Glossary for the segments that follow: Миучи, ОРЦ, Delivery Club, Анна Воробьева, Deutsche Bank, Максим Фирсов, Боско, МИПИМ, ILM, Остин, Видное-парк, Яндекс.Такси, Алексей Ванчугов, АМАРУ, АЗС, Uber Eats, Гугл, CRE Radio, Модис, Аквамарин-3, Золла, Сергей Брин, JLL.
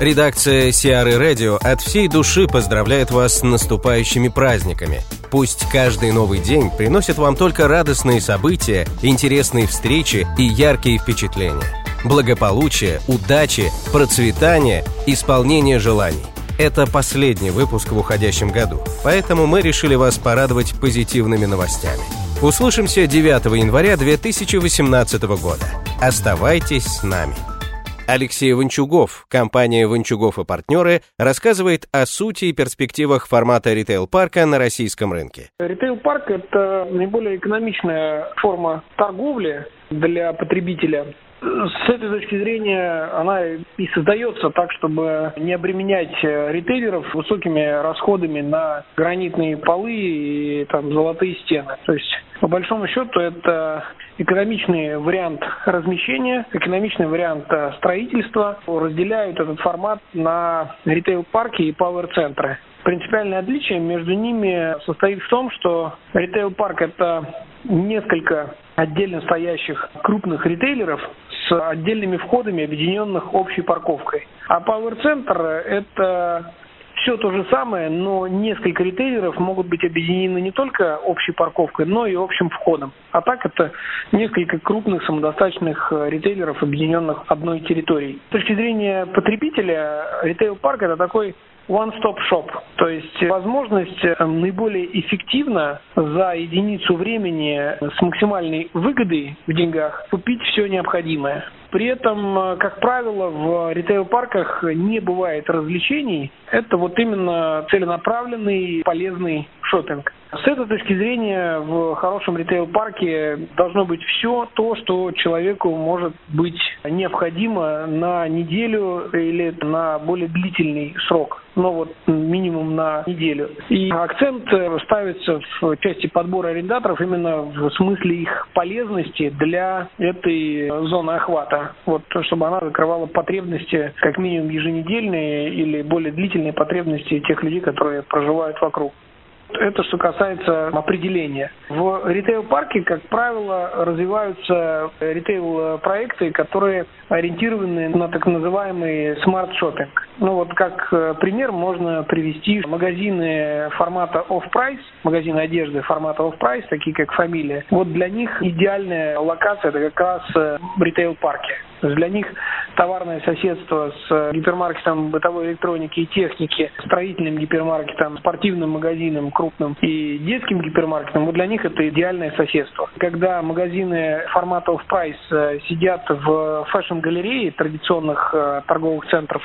Редакция CRE Radio от всей души поздравляет вас с наступающими праздниками. Пусть каждый новый день приносит вам только радостные события, интересные встречи и яркие впечатления. Благополучие, удачи, процветание, исполнение желаний. Это последний выпуск в уходящем году, поэтому мы решили вас порадовать позитивными новостями. Услышимся 9 января 2018 года. Оставайтесь с нами. Алексей Ванчугов, компания «Ванчугов и партнеры», рассказывает о сути и перспективах формата ритейл-парка на российском рынке. Ритейл-парк – это наиболее экономичная форма торговли для потребителя. С этой точки зрения она и создается так, чтобы не обременять ритейлеров высокими расходами на гранитные полы и золотые стены. То есть, по большому счету, это экономичный вариант размещения, экономичный вариант строительства. Разделяют этот формат на ритейл-парки и пауэр-центры. Принципиальное отличие между ними состоит в том, что ритейл-парк – это несколько отдельно стоящих крупных ритейлеров с отдельными входами, объединенных общей парковкой. А пауэр-центр – это все то же самое, но несколько ритейлеров могут быть объединены не только общей парковкой, но и общим входом. А так это несколько крупных самодостаточных ритейлеров, объединенных одной территорией. С точки зрения потребителя, ритейл-парк – это такой one-stop-shop, то есть возможность наиболее эффективно за единицу времени с максимальной выгодой в деньгах купить все необходимое. При этом, как правило, в ритейл-парках не бывает развлечений. Это вот именно целенаправленный полезный шопинг. С этой точки зрения в хорошем ритейл-парке должно быть все то, что человеку может быть необходимо на неделю или на более длительный срок, но вот минимум на неделю. И акцент ставится в части подбора арендаторов именно в смысле их полезности для этой зоны охвата. Вот, чтобы она закрывала потребности, как минимум еженедельные или более длительные потребности тех людей, которые проживают вокруг. Это что касается определения. В ритейл-парке, как правило, развиваются ритейл-проекты, которые ориентированы на так называемый смарт-шоппинг. Как пример можно привести магазины формата off-price, магазины одежды формата off-price, такие как Familia. Для них идеальная локация – это как раз ритейл-парки. Для них товарное соседство с гипермаркетом бытовой электроники и техники, строительным гипермаркетом, спортивным магазином крупным и детским гипермаркетом, для них это идеальное соседство. Когда магазины формата off-price сидят в фэшн-галерее традиционных торговых центров,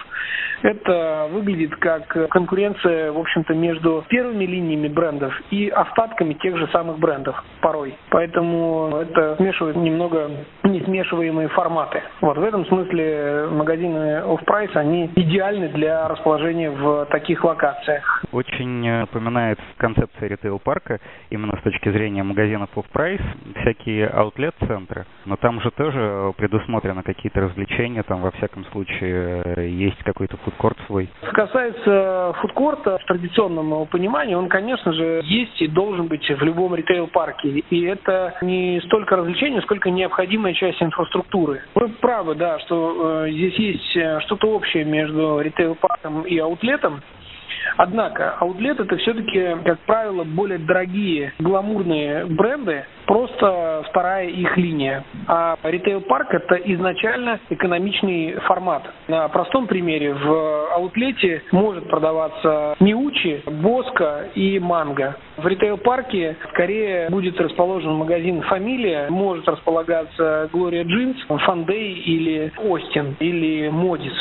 это выглядит как конкуренция, в общем-то, между первыми линиями брендов и остатками тех же самых брендов порой. Поэтому это смешивает немного несмешиваемые форматы. В этом смысле магазины off-price, они идеальны для расположения в таких локациях. Очень напоминает концепция ритейл-парка, именно с точки зрения магазинов off-price, всякие аутлет-центры. Но там же тоже предусмотрены какие-то развлечения, во всяком случае есть какой-то фудкорт свой. Что касается фудкорта, в традиционном его понимании, он, конечно же, есть и должен быть в любом ритейл-парке. И это не столько развлечение, сколько необходимая часть инфраструктуры. Вы правы, да, что здесь есть что-то общее между ритейл-парком и аутлетом. Однако аутлет – это все-таки, как правило, более дорогие гламурные бренды, просто вторая их линия. А ритейл-парк – это изначально экономичный формат. На простом примере, в аутлете может продаваться Миучи, Боско и Манго. В ритейл-парке скорее будет расположен магазин «Фамилия», может располагаться «Глория Джинс», «Фандей» или «Остин» или «Модис».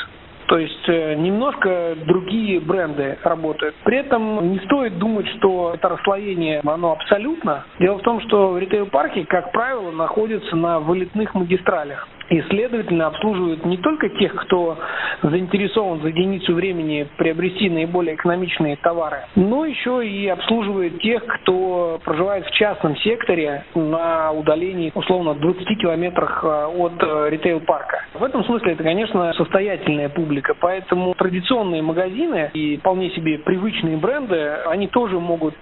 То есть немножко другие бренды работают. При этом не стоит думать, что это расслоение, оно абсолютно. Дело в том, что ритейл-парки, как правило, находятся на вылетных магистралях. И, следовательно, обслуживают не только тех, кто заинтересован за единицу времени приобрести наиболее экономичные товары, но еще и обслуживают тех, кто проживает в частном секторе на удалении, условно, 20 километрах от ритейл-парка. В этом смысле это, конечно, состоятельная публика, поэтому традиционные магазины и вполне себе привычные бренды, они тоже могут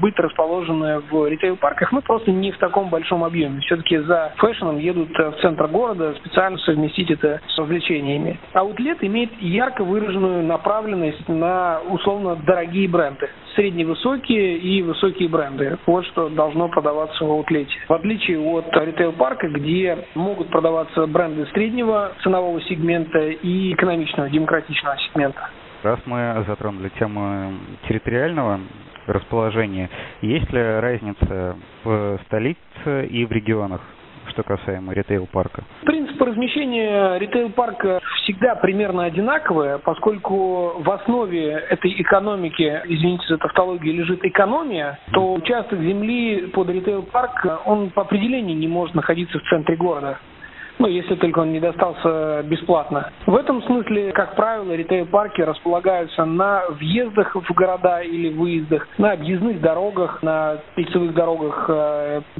быть расположены в ритейл-парках, но просто не в таком большом объеме. Все-таки за фэшном едут в центр города, специально совместить это с развлечениями. Аутлет имеет ярко выраженную направленность на условно дорогие бренды, средневысокие и высокие бренды. Вот что должно продаваться в аутлете. В отличие от ритейл-парка, где могут продаваться бренды среднего ценового сегмента и экономичного, демократичного сегмента. Раз мы затронули тему территориального расположения, есть ли разница в столице и в регионах, что касаемо ритейл-парка? Принципы размещения ритейл-парка всегда примерно одинаковые, поскольку в основе этой экономики, извините за тавтологию, лежит экономия, то участок земли под ритейл-парк, он по определению не может находиться в центре города. Ну, если только он не достался бесплатно. В этом смысле, как правило, ритейл-парки располагаются на въездах в города или выездах, на объездных дорогах, на кольцевых дорогах.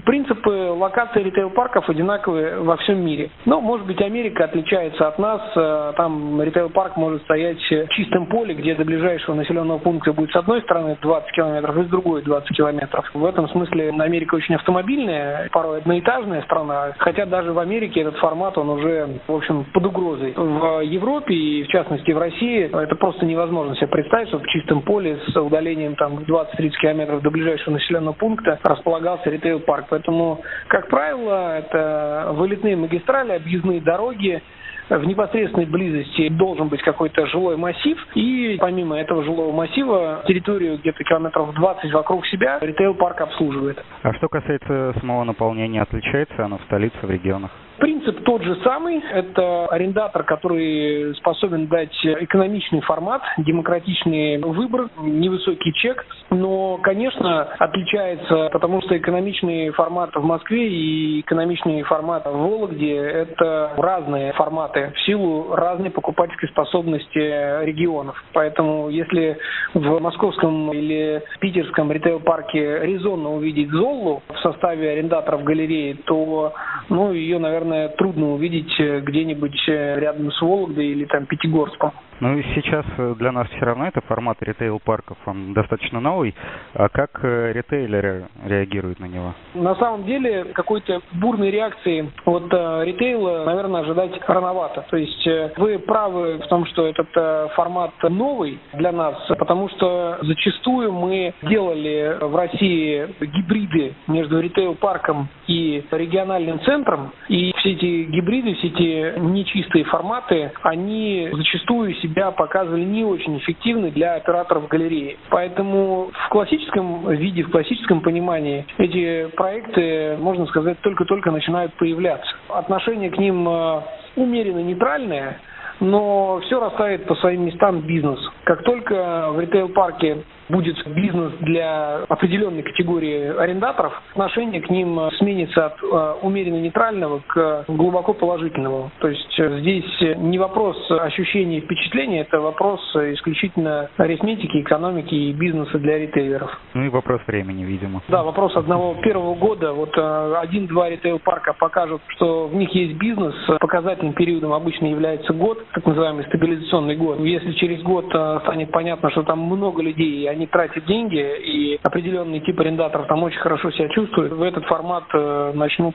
Принципы локации ритейл-парков одинаковые во всем мире. Но, может быть, Америка отличается от нас. Там ритейл-парк может стоять в чистом поле, где до ближайшего населенного пункта будет с одной стороны 20 километров и с другой 20 километров. В этом смысле Америка очень автомобильная, порой одноэтажная страна. Хотя даже в Америке этот формат, он уже, в общем, под угрозой. В Европе и, в частности, в России это просто невозможно себе представить, чтобы в чистом поле с удалением там 20-30 километров до ближайшего населенного пункта располагался ритейл-парк. Поэтому, как правило, это вылетные магистрали, объездные дороги. В непосредственной близости должен быть какой-то жилой массив, и помимо этого жилого массива территорию где-то километров 20 вокруг себя ритейл-парк обслуживает. А что касается самого наполнения, отличается оно в столице, в регионах? Принцип тот же самый. Это арендатор, который способен дать экономичный формат, демократичный выбор, невысокий чек. Но, конечно, отличается, потому что экономичный формат в Москве и экономичный формат в Вологде – это разные форматы в силу разной покупательской способности регионов. Поэтому, если в московском или питерском ритейл-парке резонно увидеть Золлу в составе арендаторов галереи, то, ее, наверное, трудно увидеть где-нибудь рядом с Вологдой или там Пятигорском. Сейчас для нас все равно это формат ритейл-парков, он достаточно новый. А как ритейлеры реагируют на него? На самом деле какой-то бурной реакции от ритейла, наверное, ожидать рановато. То есть вы правы в том, что этот формат новый для нас, потому что зачастую мы делали в России гибриды между ритейл-парком и региональным центром, и все эти гибриды, все эти нечистые форматы, они зачастую себя показывали не очень эффективны для операторов галереи. Поэтому в классическом виде, в классическом понимании эти проекты, можно сказать, только-только начинают появляться. Отношение к ним умеренно нейтральное, но все расставит по своим местам бизнес. Как только в ритейл-парке будет бизнес для определенной категории арендаторов, отношение к ним сменится от умеренно нейтрального к глубоко положительному. То есть здесь не вопрос ощущения и впечатления, это вопрос исключительно арифметики, экономики и бизнеса для ритейлеров. И вопрос времени, видимо. Да, вопрос одного первого года. Вот один-два ритейл-парка покажут, что в них есть бизнес. Показательным периодом обычно является год, так называемый стабилизационный год. Если через год станет понятно, что там много людей, и они тратят деньги, и определенный тип арендаторов там очень хорошо себя чувствуют, в этот формат начнут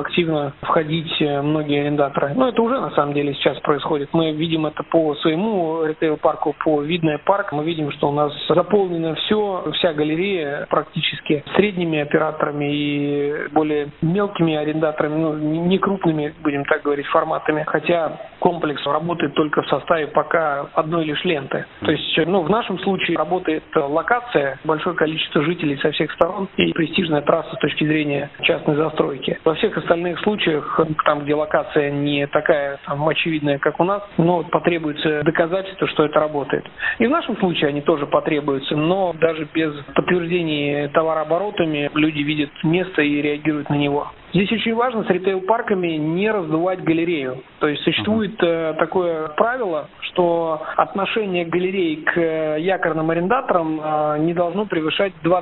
активно входить многие арендаторы. Это уже на самом деле сейчас происходит. Мы видим это по своему ритейл-парку, по Видное-парк. Мы видим, что у нас заполнено все, вся галерея практически средними операторами и более мелкими арендаторами, не крупными, будем так говорить, форматами. Хотя комплекс работает только в составе пока одной лишь ленты. То есть, в нашем случае работает локация, большое количество жителей со всех сторон и престижная трасса с точки зрения частной застройки. Во всех остальных случаях, там, где локация не такая очевидная, как у нас, но потребуется доказательство, что это работает. И в нашем случае они тоже потребуются, но даже без подтверждения товарооборотами люди видят место и реагируют на него. Здесь очень важно с ритейл-парками не раздувать галерею. То есть существует такое правило, что отношение галерей к якорным арендаторам не должно превышать 20%.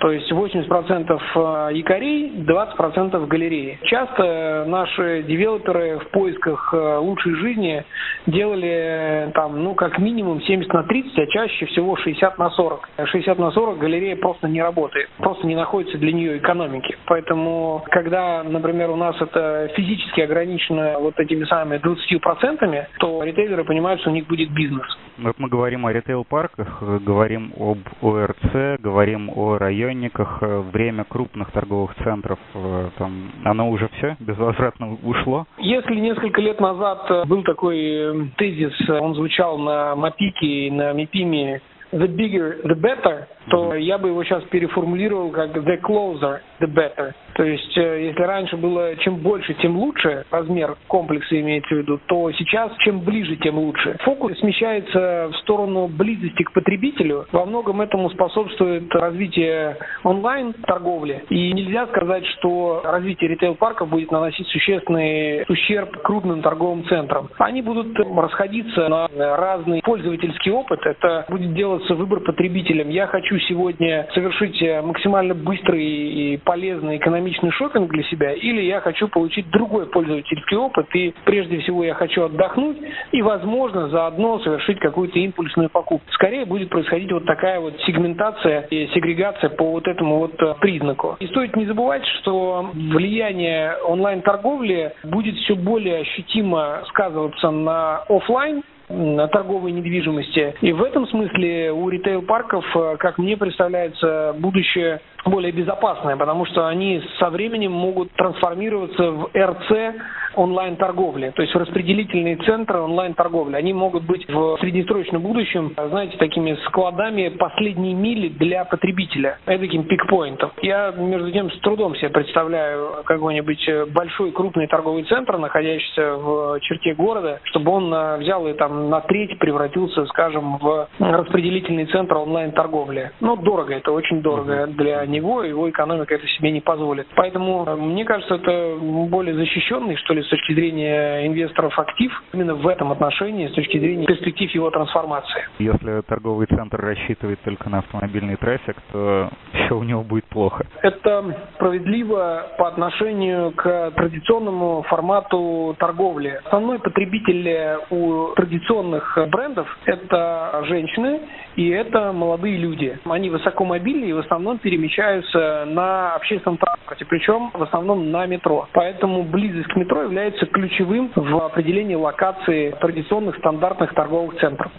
То есть 80% якорей, 20% галереи. Часто наши девелоперы в поисках лучшей жизни делали там, как минимум 70/30, а чаще всего 60/40. 60/40 галерея просто не работает, просто не находится для нее экономики. Поэтому, когда, например, у нас это физически ограничено вот этими самыми 20%, то ритейлеры понимают, что у них будет бизнес. Вот мы говорим о ритейл-парках, говорим об ОРЦ, говорим о районниках, время крупных торговых центров, там, оно уже все безвозвратно ушло? Если несколько лет назад был такой тезис, он звучал на МАПИКе и на МИПИМе, the bigger, the better, то я бы его сейчас переформулировал как the closer, the better. То есть, если раньше было чем больше, тем лучше, размер комплекса имеется в виду, то сейчас чем ближе, тем лучше. Фокус смещается в сторону близости к потребителю. Во многом этому способствует развитие онлайн-торговли. И нельзя сказать, что развитие ритейл-парков будет наносить существенный ущерб крупным торговым центрам. Они будут расходиться на разный пользовательский опыт. Это будет делаться выбор потребителям. Я хочу сегодня совершить максимально быстрый и полезный экономичный шопинг для себя, или я хочу получить другой пользовательский опыт, и прежде всего я хочу отдохнуть и, возможно, заодно совершить какую-то импульсную покупку. Скорее будет происходить вот такая вот сегментация и сегрегация по вот этому вот признаку. И стоит не забывать, что влияние онлайн-торговли будет все более ощутимо сказываться на офлайн, на торговой недвижимости. И в этом смысле у ритейл-парков, как мне представляется, будущее более безопасное, потому что они со временем могут трансформироваться в РЦ онлайн-торговли, то есть в распределительные центры онлайн-торговли. Они могут быть в среднесрочном будущем, знаете, такими складами последней мили для потребителя, таким пикпоинтом. Я, между тем, с трудом себе представляю какой-нибудь большой крупный торговый центр, находящийся в черте города, чтобы он взял и там на треть превратился, скажем, в распределительный центр онлайн-торговли. Но дорого, это очень дорого для него, его экономика это себе не позволит. Поэтому, мне кажется, это более защищенный, что ли, с точки зрения инвесторов актив, именно в этом отношении, с точки зрения перспектив его трансформации. Если торговый центр рассчитывает только на автомобильный трафик, то все у него будет плохо. Это справедливо по отношению к традиционному формату торговли. Основной потребитель у традиционных брендов это женщины и это молодые люди. Они высоко мобильны и в основном перемещаются на общественном транспорте, причем в основном на метро. Поэтому близость к метро является ключевым в определении локации традиционных стандартных торговых центров.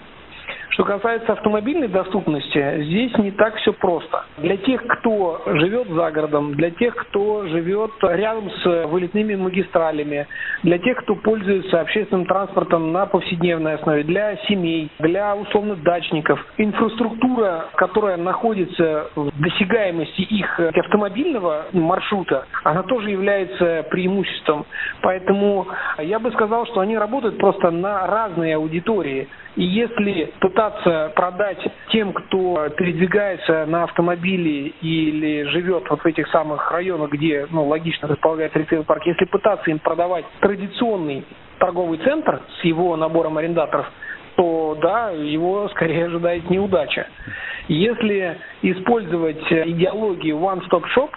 Что касается автомобильной доступности, здесь не так все просто. Для тех, кто живет за городом, для тех, кто живет рядом с вылетными магистралями, для тех, кто пользуется общественным транспортом на повседневной основе, для семей, для условно дачников, инфраструктура, которая находится в досягаемости их автомобильного маршрута, она тоже является преимуществом. Поэтому я бы сказал, что они работают просто на разные аудитории. И если пытаться продать тем, кто передвигается на автомобиле или живет вот в этих самых районах, где логично располагается ритейл-парк, если пытаться им продавать традиционный торговый центр с его набором арендаторов, то да, его скорее ожидает неудача. Если использовать идеологию one-stop-shop,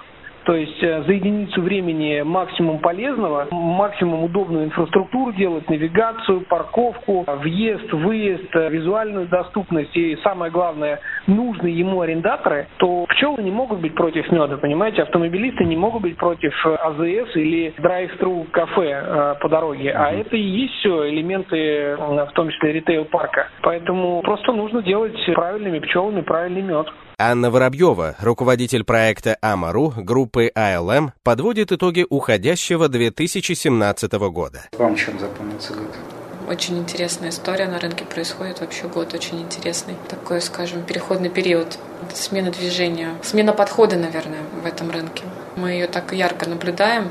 то есть за единицу времени максимум полезного, максимум удобную инфраструктуру делать, навигацию, парковку, въезд, выезд, визуальную доступность и, самое главное, нужные ему арендаторы, то пчелы не могут быть против меда, понимаете? Автомобилисты не могут быть против АЗС или драйв-тру кафе по дороге. А это и есть все элементы, в том числе ритейл-парка. Поэтому просто нужно делать правильными пчелами правильный мед. Анна Воробьева, руководитель проекта АМАРУ группы ILM, подводит итоги уходящего 2017 года. Вам чем запомнится год? Очень интересная история на рынке происходит. Вообще год очень интересный. Такой, скажем, переходный период. Смена движения, смена подхода, наверное, в этом рынке. Мы ее так ярко наблюдаем.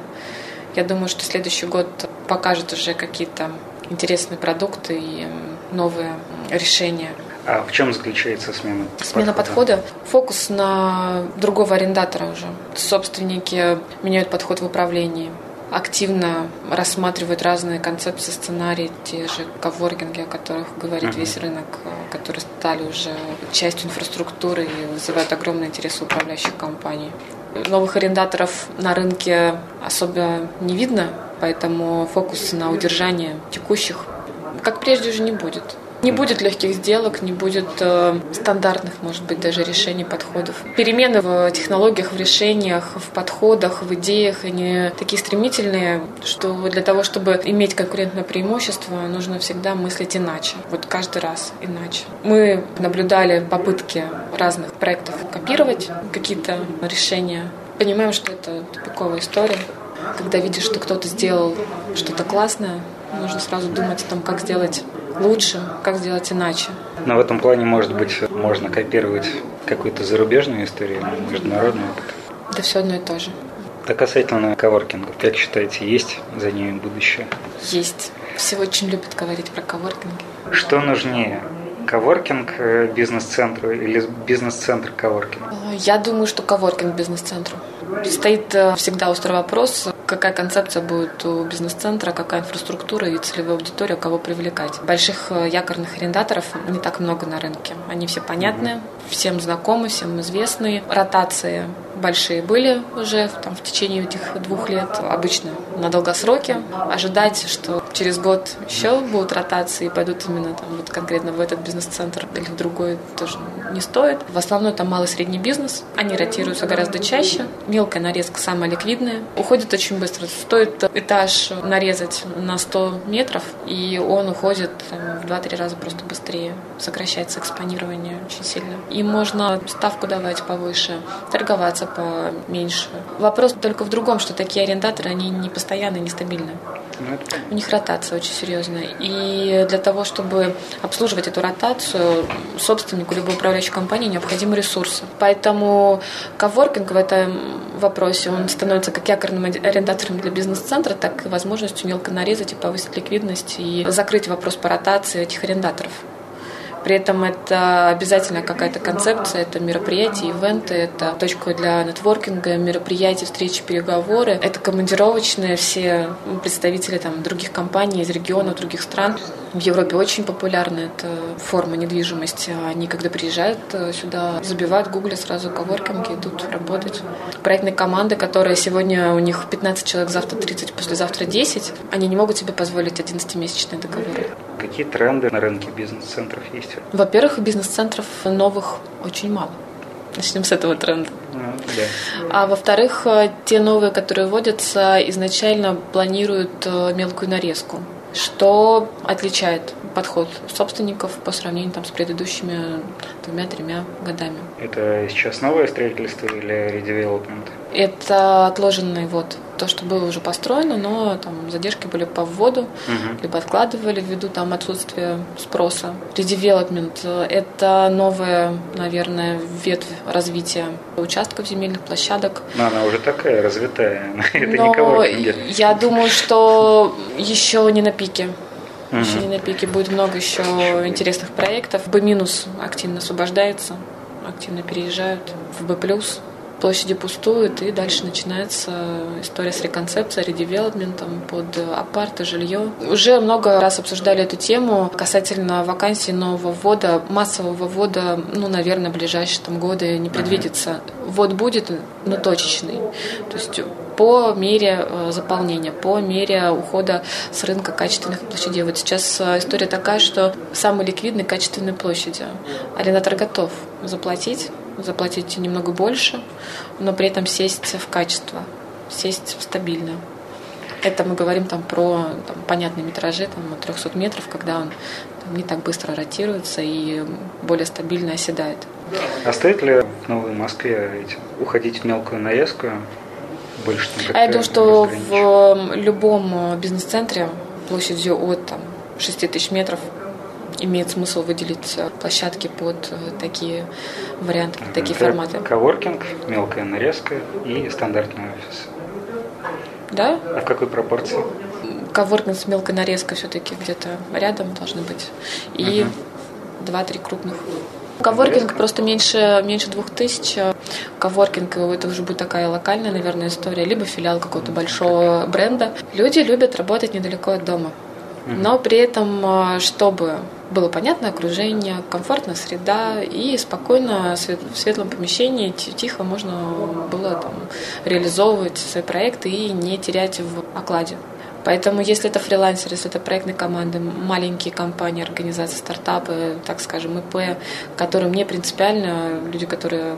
Я думаю, что следующий год покажет уже какие-то интересные продукты и новые решения. А в чем заключается смена подхода? Фокус на другого арендатора уже. Собственники меняют подход в управлении. Активно рассматривают разные концепции, сценарии, те же коворкинги, о которых говорит весь рынок, которые стали уже частью инфраструктуры и вызывают огромный интерес у управляющих компаний. Новых арендаторов на рынке особо не видно, поэтому фокус на удержание текущих, как прежде, уже не будет. Не будет легких сделок, не будет стандартных, может быть, даже решений, подходов. Перемены в технологиях, в решениях, в подходах, в идеях, они такие стремительные, что для того, чтобы иметь конкурентное преимущество, нужно всегда мыслить иначе. Вот каждый раз иначе. Мы наблюдали попытки разных проектов копировать какие-то решения. Понимаем, что это тупиковая история. Когда видишь, что кто-то сделал что-то классное, нужно сразу думать о том, как сделать лучше, как сделать иначе. Но в этом плане, может быть, можно копировать какую-то зарубежную историю, международный опыт. Да все одно и то же. А касательно коворкингов, как считаете, есть за ними будущее? Есть. Все очень любят говорить про коворкинги. Что нужнее? Коворкинг бизнес-центру или бизнес-центр коворкинг? Я думаю, что коворкинг бизнес-центру. Стоит всегда острый вопрос, какая концепция будет у бизнес-центра, какая инфраструктура и целевая аудитория, кого привлекать. Больших якорных арендаторов не так много на рынке. Они все понятны, всем знакомы, всем известны. Ротации большие были уже в течение этих 2 лет. Обычно на долгосроке. Ожидать, что через год еще будут ротации и пойдут именно конкретно в этот бизнес-центр или в другой, тоже не стоит. В основном там малый и средний бизнес. Они ротируются гораздо чаще. Мелкая нарезка самая ликвидная. Уходит очень быстро. Стоит этаж нарезать на 100 метров, и он уходит в 2-3 раза просто быстрее. Сокращается экспонирование очень сильно. И можно ставку давать повыше, торговаться поменьше. Вопрос только в другом, что такие арендаторы, они не постоянные, не стабильны. У них ротация очень серьезная. И для того, чтобы обслуживать эту ротацию, собственнику любой управляющей компании необходимы ресурсы. Поэтому коворкинг в этом вопросе, он становится как якорным арендатором для бизнес-центра, так и возможностью мелко нарезать и повысить ликвидность, и закрыть вопрос по ротации этих арендаторов. При этом это обязательно какая-то концепция, это мероприятия, ивенты, это точка для нетворкинга, мероприятия, встречи, переговоры, это командировочные, все представители других компаний из регионов, других стран. В Европе очень популярна эта форма недвижимости. Они, когда приезжают сюда, забивают в Гугле сразу коворкинги, идут работать. Проектные команды, которые сегодня у них 15 человек, завтра 30, послезавтра 10, они не могут себе позволить 11-месячные договоры. Какие тренды на рынке бизнес-центров есть? Во-первых, бизнес-центров новых очень мало. Начнем с этого тренда. А во-вторых, те новые, которые вводятся, изначально планируют мелкую нарезку. Что отличает подход собственников по сравнению с предыдущими 2-3 годами? Это сейчас новое строительство или редевелопмент? Это отложенный то, что было уже построено, но задержки были по вводу, либо откладывали ввиду отсутствия спроса. Редевелопмент – это новая, наверное, ветвь развития участков, земельных площадок. Но она уже такая развитая, это никого не делает. Я думаю, что еще не на пике. Еще не на пике, будет много еще интересных проектов. Б- активно освобождается, активно переезжают в Б+. Площади пустуют, и дальше начинается история с реконцепцией, редевелопментом под апарты, жилье. Уже много раз обсуждали эту тему касательно вакансий нового ввода. Массового ввода, наверное, в ближайшие годы не предвидится. Ввод будет, но точечный. То есть по мере заполнения, по мере ухода с рынка качественных площадей. Вот сейчас история такая, что самые ликвидные качественные площади. Арендатор готов заплатить немного больше, но при этом сесть в качество, сесть стабильно. Это мы говорим про понятные метражи, от 300 метров, когда он не так быстро ротируется и более стабильно оседает. А стоит ли в Новой Москве уходить в мелкую нарезку? Больше, я думаю, что в любом бизнес-центре площадью от 6 тысяч метров имеет смысл выделить площадки под такие варианты, такие форматы. Коворкинг, мелкая нарезка и стандартный офис. Да? А в какой пропорции? Коворкинг с мелкой нарезкой все-таки где-то рядом должны быть. И 2-3 крупных. Коворкинг просто меньше 2000. Коворкинг, это уже будет такая локальная, наверное, история, либо филиал какого-то большого бренда. Люди любят работать недалеко от дома. Но при этом, чтобы было понятно окружение, комфортная среда и спокойно в светлом помещении, тихо можно было там реализовывать свои проекты и не терять в окладе. Поэтому, если это фрилансер, если это проектные команды, маленькие компании, организации, стартапы, так скажем, ИП, которым не принципиально, люди, которые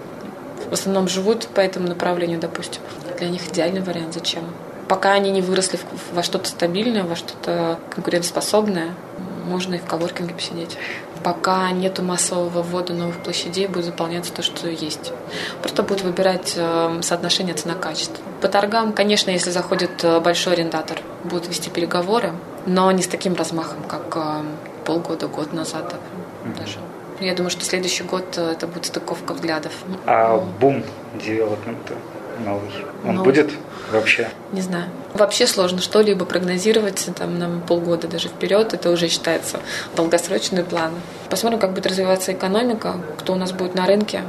в основном живут по этому направлению, допустим, для них идеальный вариант. Зачем? Пока они не выросли во что-то стабильное, во что-то конкурентоспособное, можно и в коворкинге посидеть. Пока нету массового ввода новых площадей, будет заполняться то, что есть. Просто будут выбирать соотношение цена-качество. По торгам, конечно, если заходит большой арендатор, будут вести переговоры, но не с таким размахом, как полгода, год назад даже. Я думаю, что следующий год это будет стыковка взглядов. А бум девелопмента новый, он будет вообще? Не знаю. Вообще сложно что-либо прогнозировать, там, на полгода даже вперед, это уже считается долгосрочные планы. Посмотрим, как будет развиваться экономика, кто у нас будет на рынке,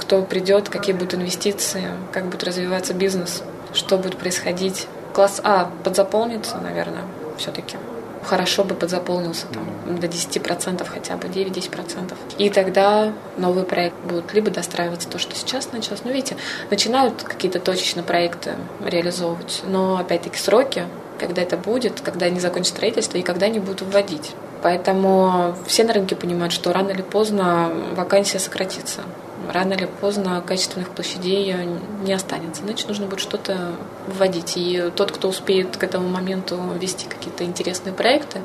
кто придет, какие будут инвестиции, как будет развиваться бизнес, что будет происходить. Класс А подзаполнится, наверное, все-таки. Хорошо бы подзаполнился там, до 10% хотя бы, 9-10%. И тогда новый проект будет либо достраиваться то, что сейчас началось. Ну, видите, начинают какие-то точечно проекты реализовывать, но опять-таки сроки, когда это будет, когда они закончат строительство и когда они будут вводить. Поэтому все на рынке понимают, что рано или поздно вакансия сократится. Рано или поздно качественных площадей не останется. Значит, нужно будет что-то вводить. И тот, кто успеет к этому моменту вести какие-то интересные проекты,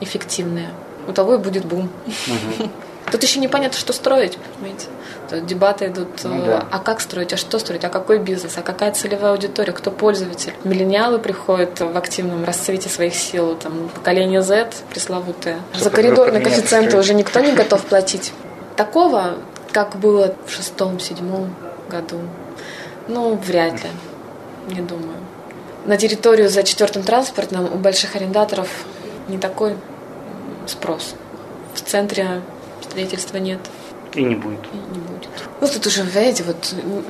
эффективные, у того и будет бум. Угу. Тут еще непонятно, что строить, понимаете? Тут дебаты идут, а как строить, а что строить, а какой бизнес, а какая целевая аудитория, кто пользователь. Миллениалы приходят в активном расцвете своих сил, там, поколение Z пресловутое. За коридорные коэффициенты уже никто не готов платить. Такого, как было в 6-7 году, вряд ли, не думаю. На территорию за 4-м транспортным у больших арендаторов не такой спрос. В центре строительства нет. И не будет. Тут уже, знаете,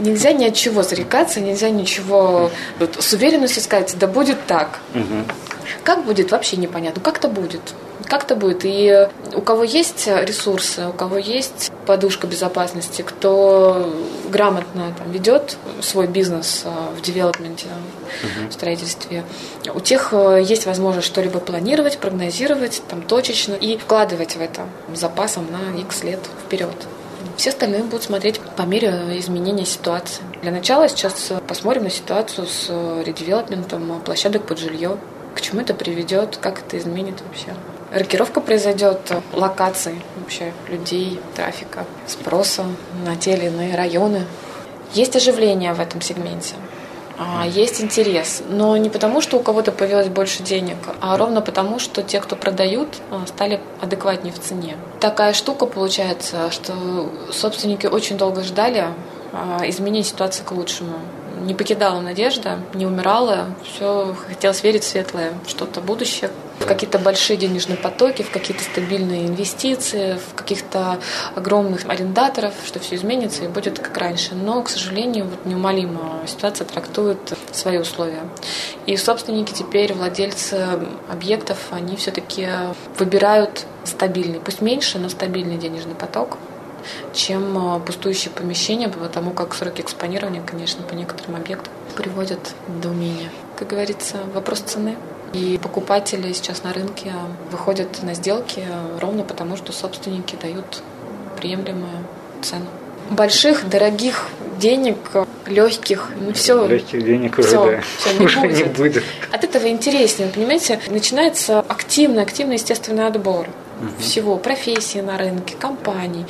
нельзя ни от чего зарекаться, нельзя ничего с уверенностью сказать, да будет так. Как будет, вообще непонятно. Как-то будет. И у кого есть ресурсы, у кого есть подушка безопасности, кто грамотно там ведет свой бизнес в девелопменте, в строительстве, у тех есть возможность что-либо планировать, прогнозировать там точечно и вкладывать в это запасом на X лет вперед. Все остальные будут смотреть по мере изменения ситуации. Для начала сейчас посмотрим на ситуацию с редевелопментом площадок под жилье. К чему это приведет, как это изменит вообще. Рокировка произойдет локаций вообще людей, трафика, спроса на те или иные районы. Есть оживление в этом сегменте, есть интерес, но не потому, что у кого-то появилось больше денег, а ровно потому, что те, кто продают, стали адекватнее в цене. Такая штука получается, что собственники очень долго ждали изменить ситуацию к лучшему. Не покидала надежда, не умирала, все хотелось верить в светлое, что-то будущее, в какие-то большие денежные потоки, в какие-то стабильные инвестиции, в каких-то огромных арендаторов, что все изменится и будет как раньше. Но, к сожалению, неумолимо ситуация трактует свои условия. И собственники теперь, владельцы объектов, они все-таки выбирают стабильный, пусть меньше, но стабильный денежный поток, чем пустующие помещения, потому как сроки экспонирования, конечно, по некоторым объектам приводят в недоумение. Как говорится, вопрос цены. И покупатели сейчас на рынке выходят на сделки ровно потому, что собственники дают приемлемую цену. Больших, дорогих денег, легких, все. Легких денег уже не будет. От этого интереснее, понимаете? Начинается активный естественный отбор. Всего, профессии на рынке, компаний,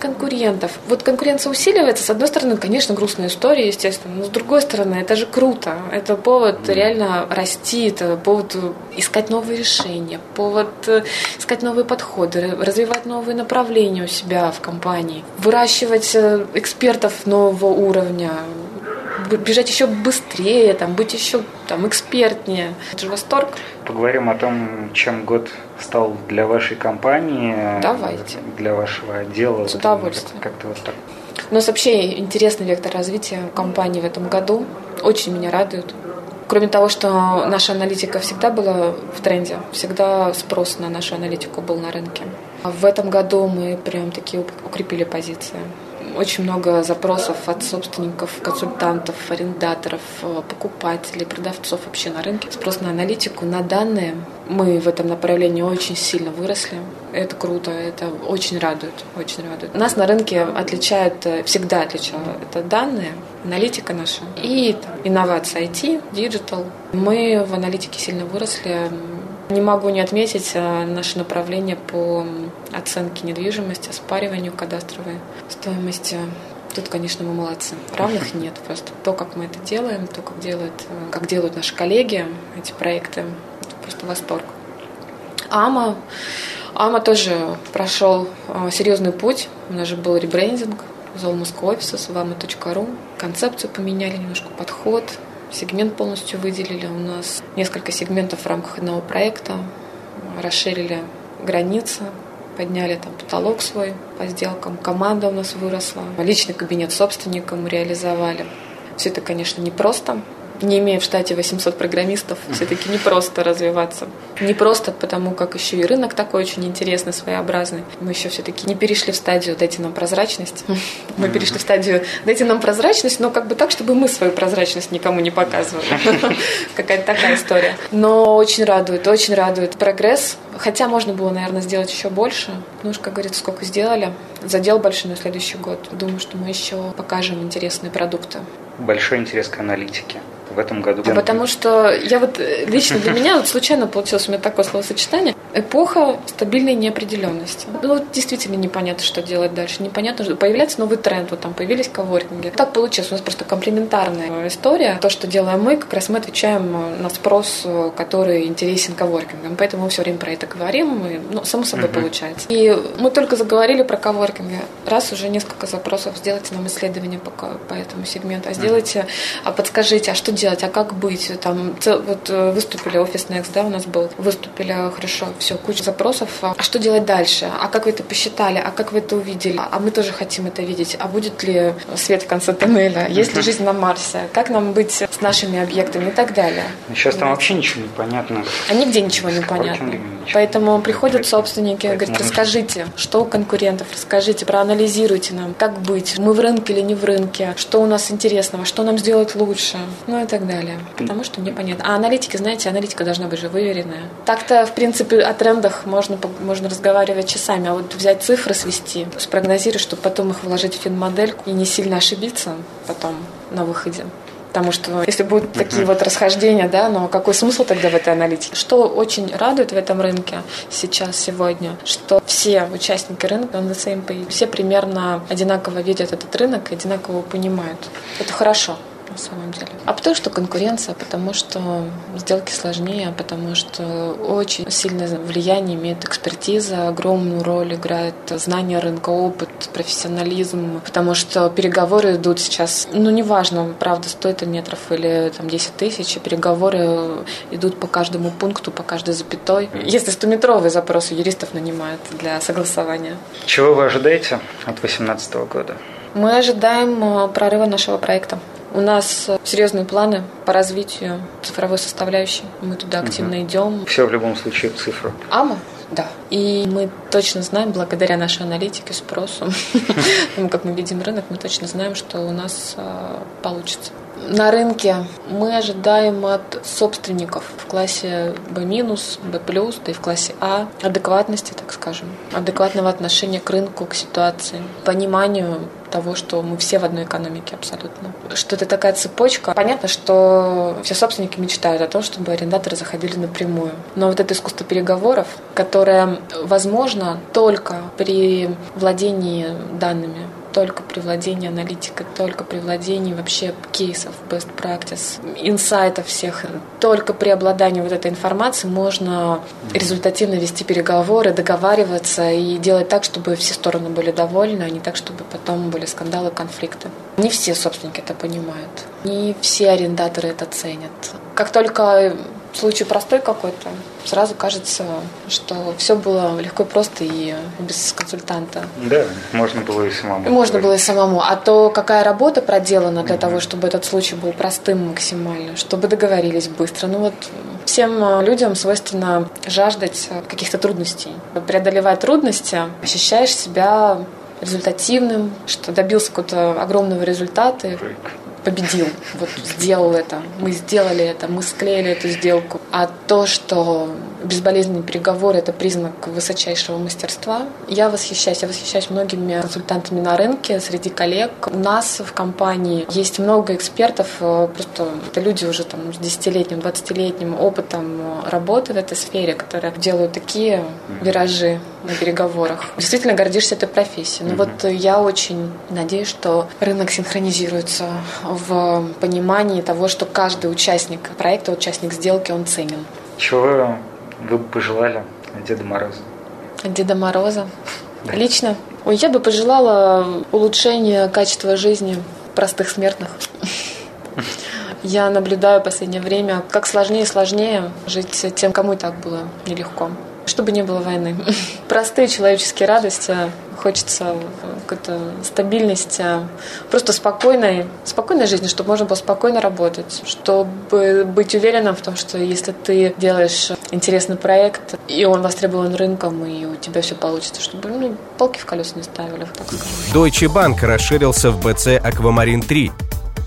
конкурентов. Конкуренция усиливается, с одной стороны, конечно, грустная история, естественно, но с другой стороны, это же круто, это повод реально расти, это повод искать новые решения, повод искать новые подходы, развивать новые направления у себя в компании, выращивать экспертов нового уровня. бежать еще быстрее, там, быть еще там, экспертнее. Это же восторг. Поговорим о том, чем год стал для вашей компании. Давайте. Для вашего отдела. С удовольствием. Как-то вот так. У нас вообще интересный вектор развития компании в этом году. Очень меня радует. Кроме того, что наша аналитика всегда была в тренде, всегда спрос на нашу аналитику был на рынке. А в этом году мы прям таки укрепили позиции. Очень много запросов от собственников, консультантов, арендаторов, покупателей, продавцов вообще на рынке. Спрос на аналитику, на данные. Мы в этом направлении очень сильно выросли. Это круто, это очень радует, очень радует. Нас на рынке отличает, всегда отличало это данные, аналитика наша и там, инновация IT, диджитал. Мы в аналитике сильно выросли. Не могу не отметить наше направление по оценке недвижимости, оспариванию кадастровой стоимости. Тут, конечно, мы молодцы. Равных нет просто. То, как мы это делаем, то, как делают наши коллеги эти проекты, это просто восторг. АМА тоже прошел серьезный путь. У нас же был ребрендинг Zolla Moscow Offices в ama.ru. Концепцию поменяли немножко, подход. Сегмент полностью выделили. У нас несколько сегментов в рамках одного проекта. Расширили границы, подняли там потолок свой по сделкам. Команда у нас выросла. Личный кабинет собственника мы реализовали. Все это, конечно, непросто. Не имея в штате 800 программистов, все-таки непросто развиваться. Непросто, потому как еще и рынок такой очень интересный, своеобразный. Мы еще все-таки не перешли в стадию «дайте нам прозрачность». Мы перешли в стадию «дайте нам прозрачность», но как бы так, чтобы мы свою прозрачность никому не показывали. Какая-то такая история. Но очень радует прогресс. Хотя можно было, наверное, сделать еще больше. Ну уж, как говорится, сколько сделали. Задел большой на следующий год. Думаю, что мы еще покажем интересные продукты. Большой интерес к аналитике в этом году. Потому что я вот лично для меня вот случайно получилось у меня такое словосочетание. Эпоха стабильной неопределенности. Ну, вот действительно непонятно, что делать дальше. Непонятно, что появляется новый тренд. Вот там появились коворкинги. Так получилось. У нас просто комплементарная история. То, что делаем мы, как раз мы отвечаем на спрос, который интересен коворкингам. Поэтому мы все время про это говорим. И, ну, само собой получается. И мы только заговорили про коворкинги. Раз уже несколько запросов. Сделайте нам исследование по этому сегменту. А сделайте, а подскажите, а что делать, а как быть? Там, вот выступили Office Next, да, у нас был. Выступили, хорошо, все, куча запросов. А что делать дальше? А как вы это посчитали? А как вы это увидели? А мы тоже хотим это видеть. А будет ли свет в конце тоннеля? Есть ли жизнь на Марсе? Как нам быть с нашими объектами и так далее? Сейчас там вообще ничего не понятно. А нигде ничего не понятно. Поэтому приходят собственники, говорят, расскажите, что у конкурентов, расскажите, проанализируйте нам, как быть, мы в рынке или не в рынке, что у нас интересного, что нам сделать лучше, ну и так далее. Потому что непонятно. А аналитики, знаете, аналитика должна быть же выверенная. Так-то, в принципе, о трендах можно разговаривать часами, а вот взять цифры, свести, спрогнозировать, чтобы потом их вложить в финмодельку и не сильно ошибиться потом на выходе. Потому что если будут такие вот расхождения, да, но какой смысл тогда в этой аналитике? Что очень радует в этом рынке сейчас, сегодня, что все участники рынка, он the same page, все примерно одинаково видят этот рынок и одинаково его понимают. Это хорошо на самом деле. А потому что конкуренция, потому что сделки сложнее, потому что очень сильное влияние имеет экспертиза, огромную роль играет знание рынка, опыт, профессионализм, потому что переговоры идут сейчас, ну неважно, правда, 100 это метров или там 10 тысяч, переговоры идут по каждому пункту, по каждой запятой. Если 100-метровый запрос, юристов нанимают для согласования. Чего вы ожидаете от 2018 года? Мы ожидаем прорыва нашего проекта. У нас серьезные планы по развитию цифровой составляющей. Мы туда активно идем. Все в любом случае в цифру. АМА? Да. И мы точно знаем, благодаря нашей аналитике, спросу, тому, как мы видим рынок, мы точно знаем, что у нас получится. На рынке мы ожидаем от собственников в классе B-, B+, да и в классе А адекватности, так скажем, адекватного отношения к рынку, к ситуации, пониманию того, что мы все в одной экономике абсолютно. Что это такая цепочка. Понятно, что все собственники мечтают о том, чтобы арендаторы заходили напрямую. Но вот это искусство переговоров, которое возможно только при владении данными, только при владении аналитикой, только при владении вообще кейсов, best practice, инсайтов всех. Только при обладании вот этой информации можно результативно вести переговоры, договариваться и делать так, чтобы все стороны были довольны, а не так, чтобы потом были скандалы, конфликты. Не все собственники это понимают, не все арендаторы это ценят. Как только случай простой какой-то, сразу кажется, что все было легко и просто и без консультанта. Да, можно было и самому. Можно было и самому. А то какая работа проделана для того, чтобы этот случай был простым максимально, чтобы договорились быстро. Ну вот всем людям свойственно жаждать каких-то трудностей. Преодолевая трудности, ощущаешь себя результативным, что добился какого-то огромного результата. Победил, вот сделал это, мы сделали это, мы склеили эту сделку. А то, что безболезненный переговор – это признак высочайшего мастерства, я восхищаюсь многими консультантами на рынке, среди коллег. У нас в компании есть много экспертов, просто это люди уже там, с 10-летним, 20-летним опытом работы в этой сфере, которые делают такие виражи на переговорах. Действительно гордишься этой профессией. Но вот я очень надеюсь, что рынок синхронизируется в понимании того, что каждый участник проекта, участник сделки, он ценен. Чего вы бы пожелали от Деда Мороза? От Деда Мороза? Да. Лично? Ой, я бы пожелала улучшения качества жизни простых смертных. Я наблюдаю в последнее время, как сложнее и сложнее жить тем, кому и так было нелегко. Чтобы не было войны. Простые человеческие радости. Хочется какой-то стабильности, просто спокойной жизни, чтобы можно было спокойно работать, чтобы быть уверенным в том, что если ты делаешь интересный проект, и он востребован рынком, и у тебя все получится, чтобы палки в колеса не ставили. Вот так сказать. Deutsche Bank расширился в БЦ «Аквамарин-3».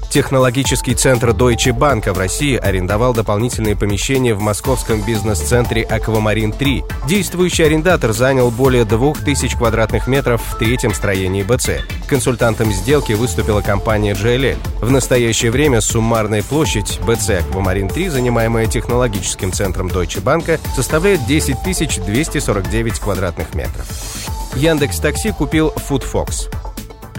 Технологический центр Deutsche Bank в России арендовал дополнительные помещения в московском бизнес-центре «Аквамарин-3». Действующий арендатор занял более 2000 квадратных метров в третьем строении БЦ. Консультантом сделки выступила компания JLL. В настоящее время суммарная площадь БЦ «Аквамарин-3», занимаемая технологическим центром Deutsche Bank, составляет 10 249 квадратных метров. Яндекс.Такси купил Foodfox.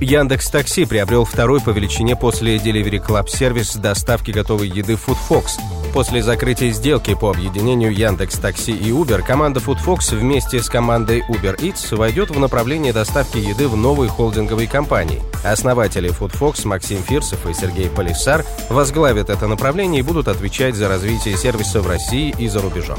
Яндекс.Такси приобрел второй по величине после Delivery Club сервис доставки готовой еды Foodfox. После закрытия сделки по объединению Яндекс.Такси и Uber, команда Foodfox вместе с командой Uber Eats войдет в направление доставки еды в новой холдинговой компании. Основатели Foodfox Максим Фирсов и Сергей Полиссар возглавят это направление и будут отвечать за развитие сервиса в России и за рубежом.